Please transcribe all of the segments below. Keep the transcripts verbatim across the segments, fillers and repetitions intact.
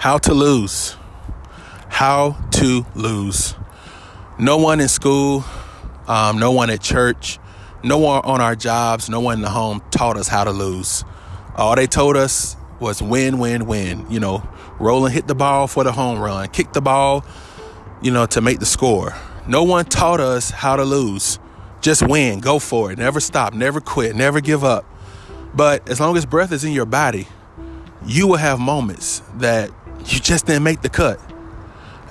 How to lose. How to lose. No one in school, um, no one at church, no one on our jobs, no one in the home taught us how to lose. All they told us was win, win, win. You know, roll and hit the ball for the home run. Kick the ball, you know, to make the score. No one taught us how to lose. Just win. Go for it. Never stop. Never quit. Never give up. But as long as breath is in your body, you will have moments that you just didn't make the cut.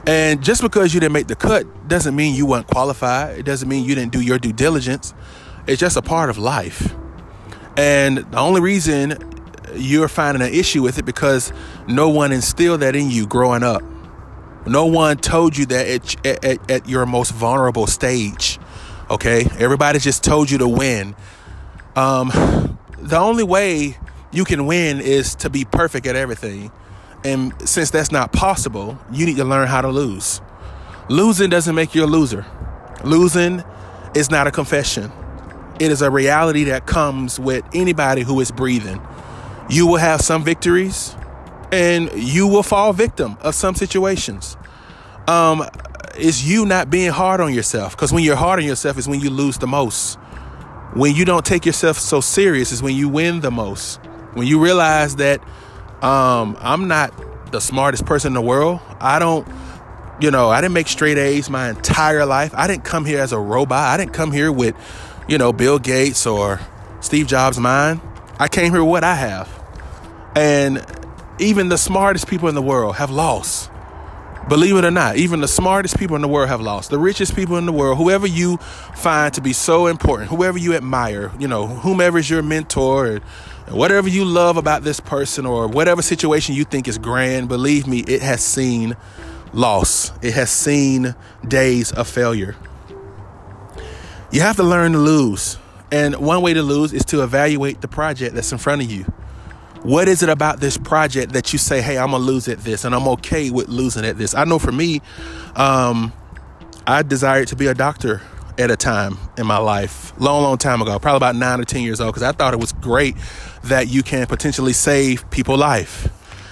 And just because you didn't make the cut doesn't mean you weren't qualified. It doesn't mean you didn't do your due diligence. It's just a part of life. And the only reason you're finding an issue with it because no one instilled that in you growing up. No one told you that at, at, at your most vulnerable stage. Okay? Everybody just told you to win. Um, the only way you can win is to be perfect at everything. And since that's not possible, you need to learn how to lose. Losing doesn't make you a loser. Losing is not a confession. It is a reality that comes with anybody who is breathing. You will have some victories and you will fall victim of some situations. Um, it's you not being hard on yourself, because when you're hard on yourself is when you lose the most. When you don't take yourself so serious is when you win the most. When you realize that Um, I'm not the smartest person in the world. I don't, you know, I didn't make straight A's my entire life. I didn't come here as a robot. I didn't come here with, you know, Bill Gates or Steve Jobs' mind. I came here with what I have. And even the smartest people in the world have lost. Believe it or not, even the smartest people in the world have lost. The richest people in the world, whoever you find to be so important, whoever you admire, you know, whomever is your mentor, and whatever you love about this person or whatever situation you think is grand, believe me, it has seen loss. It has seen days of failure. You have to learn to lose. And one way to lose is to evaluate the project that's in front of you. What is it about this project that you say, hey, I'm going to lose at this and I'm okay with losing at this? I know for me, um, I desired to be a doctor at a time in my life, long, long time ago, probably about nine or ten years old, because I thought it was great that you can potentially save people's life.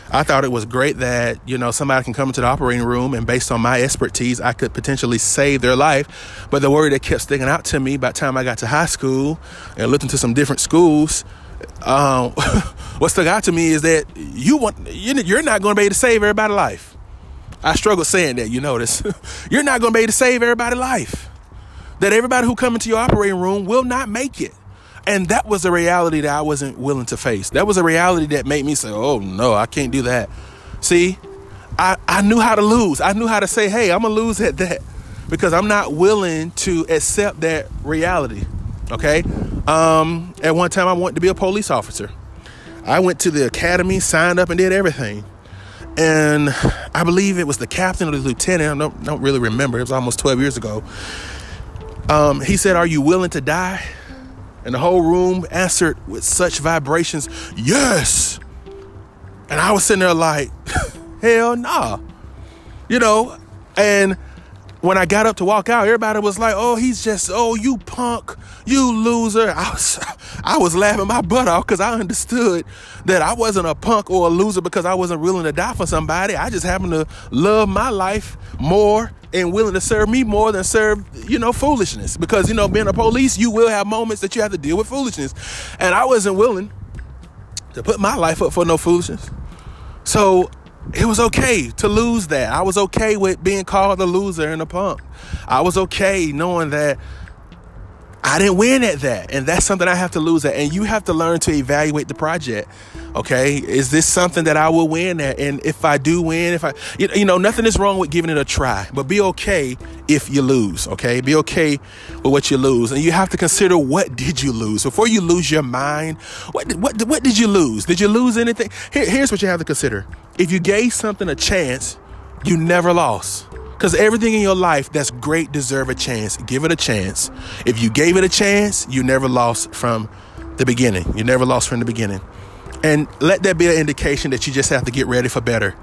I thought it was great that, you know, somebody can come into the operating room and based on my expertise, I could potentially save their life. But the word that kept sticking out to me by the time I got to high school and looked into some different schools, um, what stuck out to me is that you want, you're not going to be able to save everybody's life. I struggle saying that, you notice. You're not going to be able to save everybody's life. That everybody who come into your operating room will not make it. And that was a reality that I wasn't willing to face. That was a reality that made me say, oh, no, I can't do that. See, I, I knew how to lose. I knew how to say, hey, I'm going to lose at that because I'm not willing to accept that reality. OK, um, at one time I wanted to be a police officer. I went to the academy, signed up and did everything. And I believe it was the captain or the lieutenant. I don't, don't really remember. It was almost twelve years ago. Um, he said, are you willing to die? And the whole room answered with such vibrations, yes. And I was sitting there like, hell nah. You know, and when I got up to walk out, everybody was like, oh, he's just, oh, you punk, you loser. I was, I was laughing my butt off because I understood that I wasn't a punk or a loser because I wasn't willing to die for somebody. I just happened to love my life more and willing to serve me more than serve, you know, foolishness. Because, you know, being a police, you will have moments that you have to deal with foolishness. And I wasn't willing to put my life up for no foolishness. So it was okay to lose that. I was okay with being called a loser and a punk. I was okay knowing that I didn't win at that. And that's something I have to lose at. And you have to learn to evaluate the project. Okay. Is this something that I will win at? And if I do win, if I, you know, nothing is wrong with giving it a try, but be okay if you lose. Okay. Be okay with what you lose. And you have to consider, what did you lose? Before you lose your mind, what, what, what did you lose? Did you lose anything? Here, here's what you have to consider. If you gave something a chance, you never lost. Because everything in your life that's great deserves a chance. Give it a chance. If you gave it a chance, you never lost from the beginning. You never lost from the beginning. And let that be an indication that you just have to get ready for better.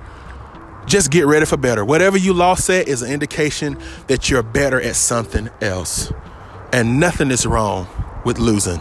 Just get ready for better. Whatever you lost at is an indication that you're better at something else. And nothing is wrong with losing.